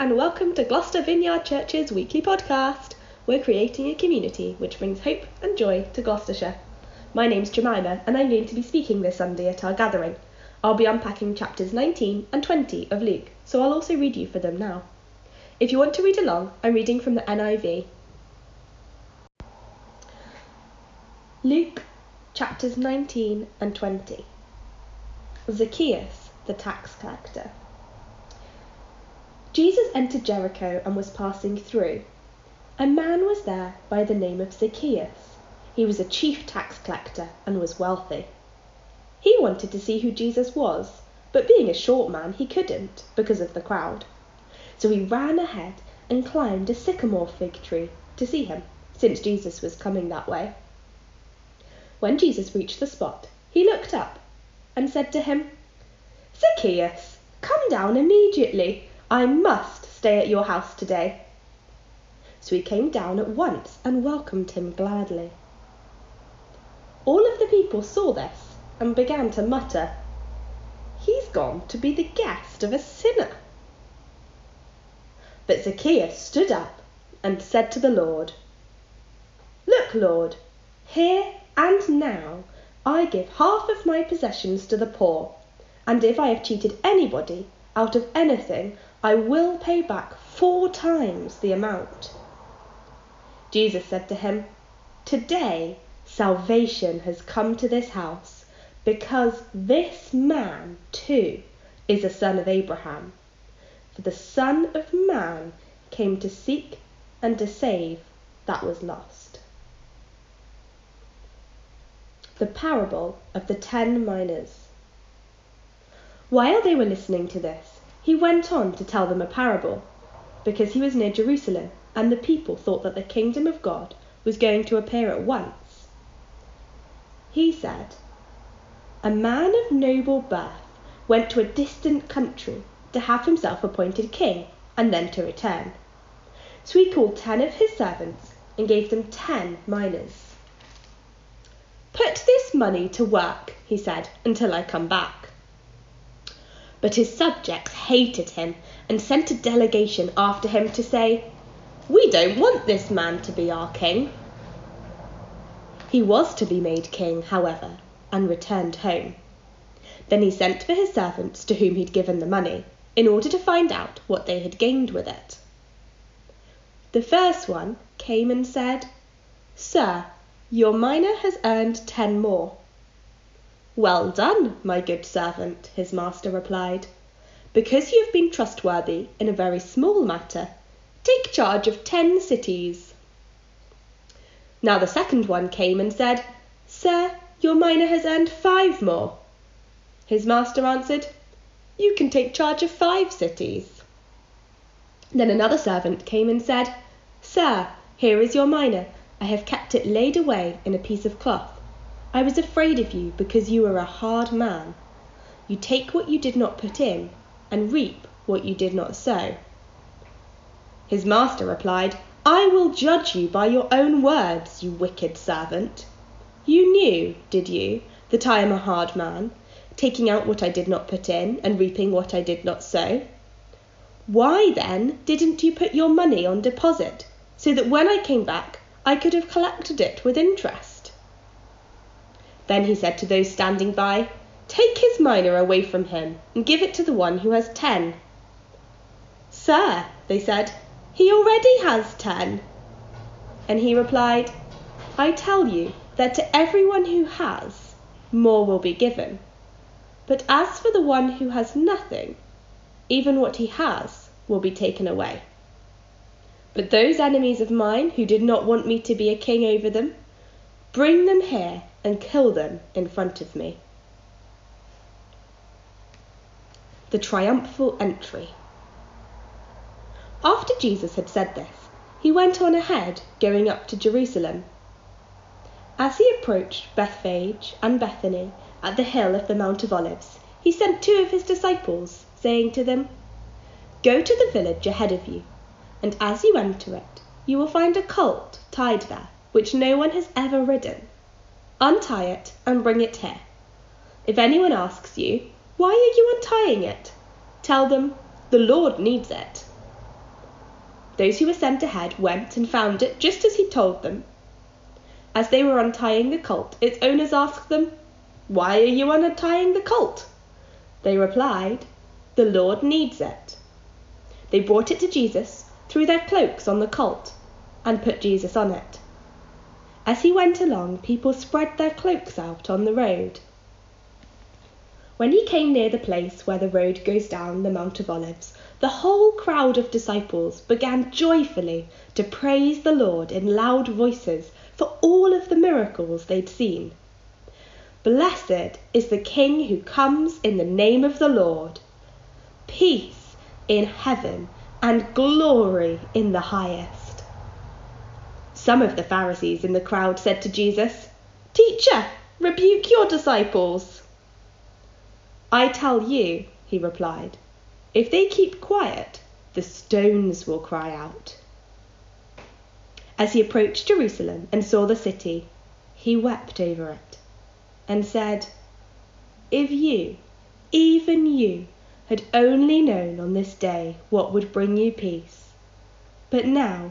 and welcome to Gloucester Vineyard Church's weekly podcast. We're creating a community which brings hope and joy to Gloucestershire. My name's Jemima and I'm going to be speaking this Sunday at our gathering. I'll be unpacking chapters 19 and 20 of Luke, so I'll also read you for them now. If you want to read along, I'm reading from the NIV. Luke chapters 19 and 20. Zacchaeus, the tax collector. Jesus entered Jericho and was passing through. A man was there by the name of Zacchaeus. He was a chief tax collector and was wealthy. He wanted to see who Jesus was, but being a short man, he couldn't because of the crowd. So he ran ahead and climbed a sycamore fig tree to see him, since Jesus was coming that way. When Jesus reached the spot, he looked up and said to him, "Zacchaeus, come down immediately. I must stay at your house today." So he came down at once and welcomed him gladly. All of the people saw this and began to mutter, "He's gone to be the guest of a sinner." But Zacchaeus stood up and said to the Lord, "Look, Lord, here and now I give half of my possessions to the poor, and if I have cheated anybody out of anything, I will pay back 4 times the amount." Jesus said to him, "Today salvation has come to this house, because this man too is a son of Abraham. For the Son of Man came to seek and to save that was lost." The parable of the 10 miners. While they were listening to this, he went on to tell them a parable, because he was near Jerusalem and the people thought that the kingdom of God was going to appear at once. He said, "A man of noble birth went to a distant country to have himself appointed king and then to return. So he called 10 of his servants and gave them 10 miners. "Put this money to work," he said, "until I come back." But his subjects hated him and sent a delegation after him to say, "We don't want this man to be our king." He was to be made king, however, and returned home. Then he sent for his servants to whom he'd given the money, in order to find out what they had gained with it. The first one came and said, "Sir, your miner has earned 10 more. "Well done, my good servant," his master replied. "Because you have been trustworthy in a very small matter, take charge of 10 cities. Now the second one came and said, "Sir, your miner has earned 5 more. His master answered, "You can take charge of 5 cities. Then another servant came and said, "Sir, here is your miner. I have kept it laid away in a piece of cloth. I was afraid of you because you are a hard man. You take what you did not put in and reap what you did not sow." His master replied, "I will judge you by your own words, you wicked servant. You knew, did you, that I am a hard man, taking out what I did not put in and reaping what I did not sow? Why then didn't you put your money on deposit so that when I came back I could have collected it with interest?" Then he said to those standing by, "Take his miner away from him and give it to the one who has 10. "Sir," they said, "he already has 10. And he replied, "I tell you that to everyone who has, more will be given. But as for the one who has nothing, even what he has will be taken away. But those enemies of mine who did not want me to be a king over them, bring them here and kill them in front of me." The triumphal entry. After Jesus had said this, he went on ahead, going up to Jerusalem. As he approached Bethphage and Bethany at the hill of the Mount of Olives, he sent 2 of his disciples, saying to them, "Go to the village ahead of you, and as you enter it, you will find a colt tied there, which no one has ever ridden. Untie it and bring it here. If anyone asks you, 'Why are you untying it?' tell them, 'The Lord needs it.' those who were sent ahead went and found it just as he told them. As they were untying the colt, its owners asked them, "Why are you untying the colt?" They replied, "The Lord needs it." They brought it to Jesus, threw their cloaks on the colt, and put Jesus on it. As he went along, people spread their cloaks out on the road. When he came near the place where the road goes down the Mount of Olives, the whole crowd of disciples began joyfully to praise the Lord in loud voices for all of the miracles they'd seen. "Blessed is the King who comes in the name of the Lord. Peace in heaven and glory in the highest." Some of the Pharisees in the crowd said to Jesus, "Teacher, rebuke your disciples." "I tell you," he replied, "if they keep quiet, the stones will cry out." As he approached Jerusalem and saw the city, he wept over it and said, "If you, even you, had only known on this day what would bring you peace, but now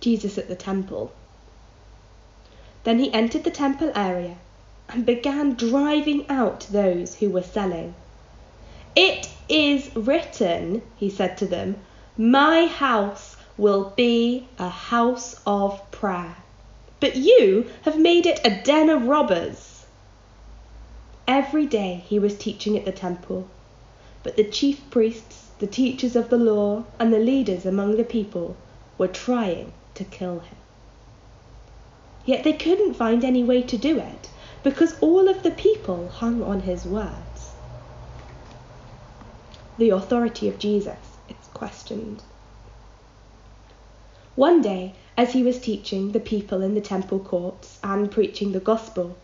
Jesus at the temple. Then he entered the temple area and began driving out those who were selling. "It is written," he said to them, "my house will be a house of prayer, but you have made it a den of robbers." Every day he was teaching at the temple, but the chief priests, the teachers of the law, and the leaders among the people were trying to kill him. Yet they couldn't find any way to do it, because all of the people hung on his words. The authority of Jesus is questioned. One day, as he was teaching the people in the temple courts and preaching the gospel,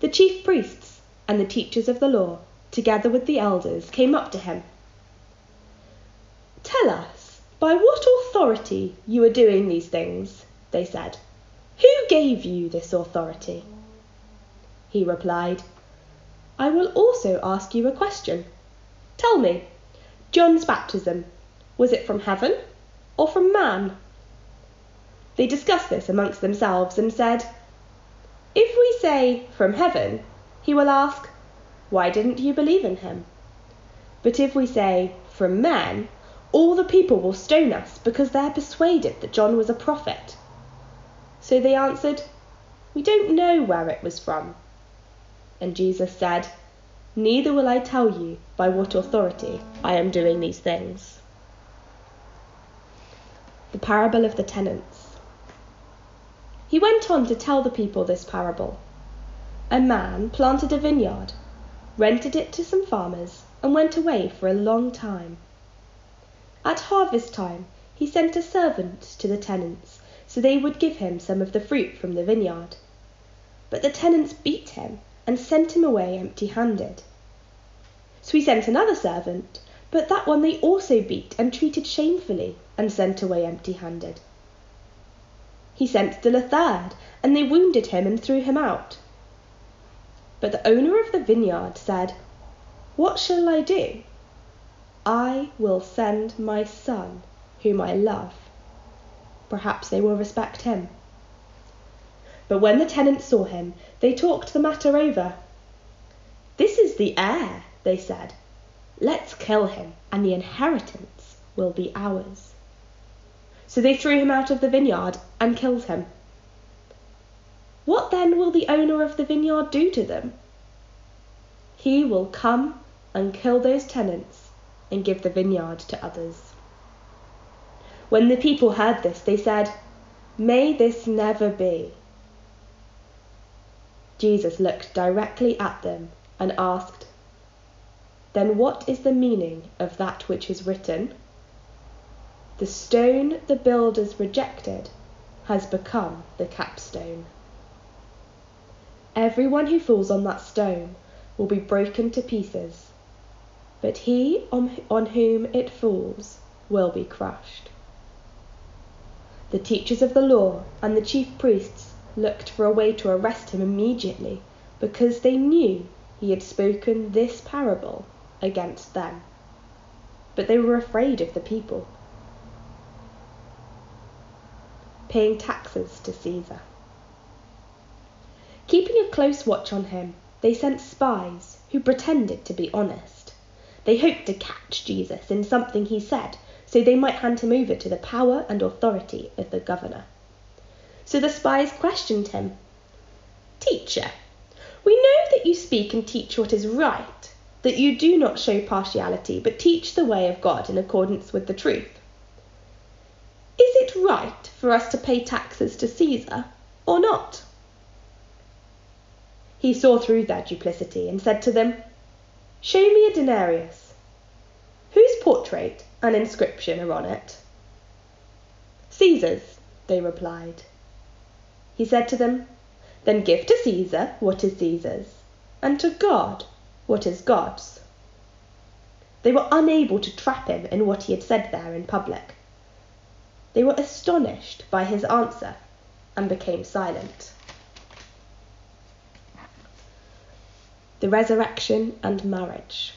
the chief priests and the teachers of the law, together with the elders, came up to him. "Tell us, by what authority you are doing these things?" they said. "Who gave you this authority?" He replied, "I will also ask you a question. Tell me, John's baptism, was it from heaven or from man?" They discussed this amongst themselves and said, "If we say from heaven, he will ask, 'Why didn't you believe in him?' But if we say from men, all the people will stone us because they're persuaded that John was a prophet." So they answered, "We don't know where it was from." And Jesus said, "Neither will I tell you by what authority I am doing these things." The parable of the tenants. He went on to tell the people this parable. A man planted a vineyard, rented it to some farmers, and went away for a long time. At harvest time, he sent a servant to the tenants, so they would give him some of the fruit from the vineyard. But the tenants beat him and sent him away empty-handed. So he sent another servant, but that one they also beat and treated shamefully and sent away empty-handed. He sent still a third, and they wounded him and threw him out. But the owner of the vineyard said, "What shall I do? I will send my son, whom I love. Perhaps they will respect him." But when the tenants saw him, they talked the matter over. "This is the heir," they said. "Let's kill him, and the inheritance will be ours." So they threw him out of the vineyard and killed him. What then will the owner of the vineyard do to them? He will come and kill those tenants and give the vineyard to others. When the people heard this, they said, "May this never be." Jesus looked directly at them and asked, "Then what is the meaning of that which is written? The stone the builders rejected has become the capstone. Everyone who falls on that stone will be broken to pieces, but he on whom it falls will be crushed. The teachers of the law and the chief priests looked for a way to arrest him immediately because they knew he had spoken this parable against them. But they were afraid of the people. Paying taxes to Caesar. Keeping a close watch on him, they sent spies who pretended to be honest. They hoped to catch Jesus in something he said, so they might hand him over to the power and authority of the governor. So the spies questioned him. "Teacher, we know that you speak and teach what is right, that you do not show partiality, but teach the way of God in accordance with the truth. Is it right for us to pay taxes to Caesar or not?" He saw through their duplicity and said to them, "Show me a denarius. Whose portrait and inscription are on it?" "Caesar's," they replied. He said to them, "Then give to Caesar what is Caesar's, and to God what is God's." They were unable to trap him in what he had said there in public. They were astonished by his answer and became silent. The resurrection and marriage.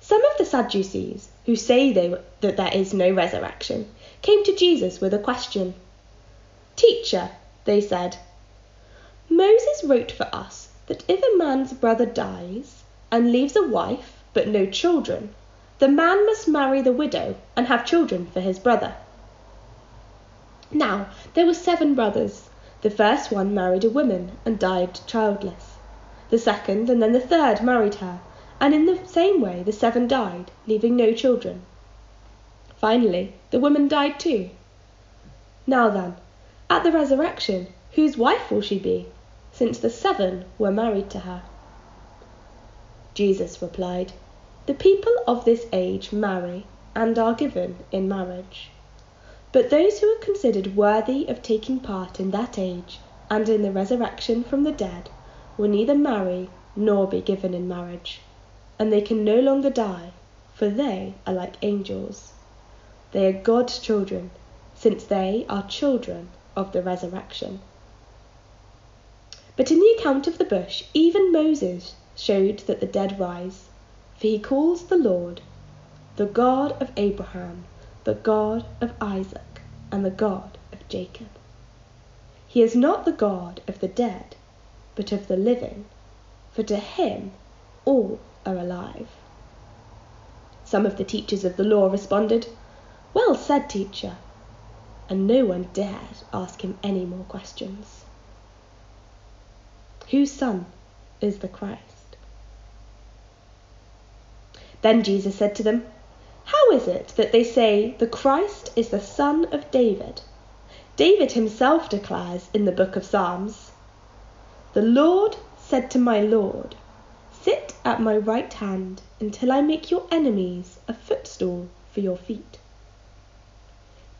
Some of the Sadducees, who say that there is no resurrection, came to Jesus with a question. "Teacher," they said, "Moses wrote for us that if a man's brother dies and leaves a wife but no children, the man must marry the widow and have children for his brother. Now, there were 7 brothers. The first one married a woman and died childless. The second and then the third married her, and in the same way the 7 died, leaving no children. Finally, the woman died too. Now then, at the resurrection, whose wife will she be, since the 7 were married to her?" Jesus replied, "The people of this age marry and are given in marriage. But those who are considered worthy of taking part in that age and in the resurrection from the dead will neither marry nor be given in marriage. And they can no longer die, for they are like angels. They are God's children, since they are children of the resurrection. But in the account of the bush, even Moses showed that the dead rise, for he calls the Lord, the God of Abraham, the God of Isaac, and the God of Jacob. He is not the God of the dead, but of the living, for to him all are alive." Some of the teachers of the law responded, "Well said, teacher," and no one dared ask him any more questions. Whose son is the Christ? Then Jesus said to them, "How is it that they say the Christ is the son of David? David himself declares in the book of Psalms, 'The Lord said to my Lord, sit at my right hand until I make your enemies a footstool for your feet.'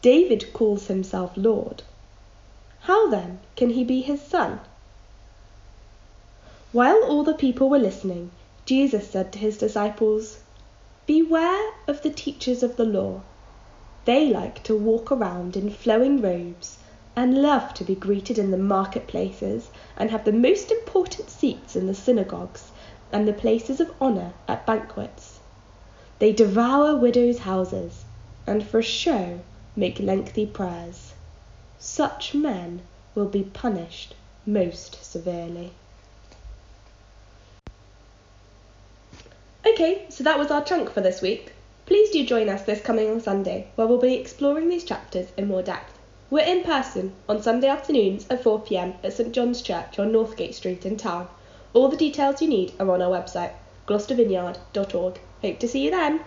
David calls himself Lord. How then can he be his son?" While all the people were listening, Jesus said to his disciples, "Beware of the teachers of the law. They like to walk around in flowing robes and love to be greeted in the marketplaces and have the most important seats in the synagogues and the places of honour at banquets. They devour widows' houses and for a show make lengthy prayers. Such men will be punished most severely." Okay, so that was our chunk for this week. Please do join us this coming Sunday, where we'll be exploring these chapters in more depth. We're in person on Sunday afternoons at 4 p.m. at St. John's Church on Northgate Street in town. All the details you need are on our website, gloucestervineyard.org. Hope to see you then!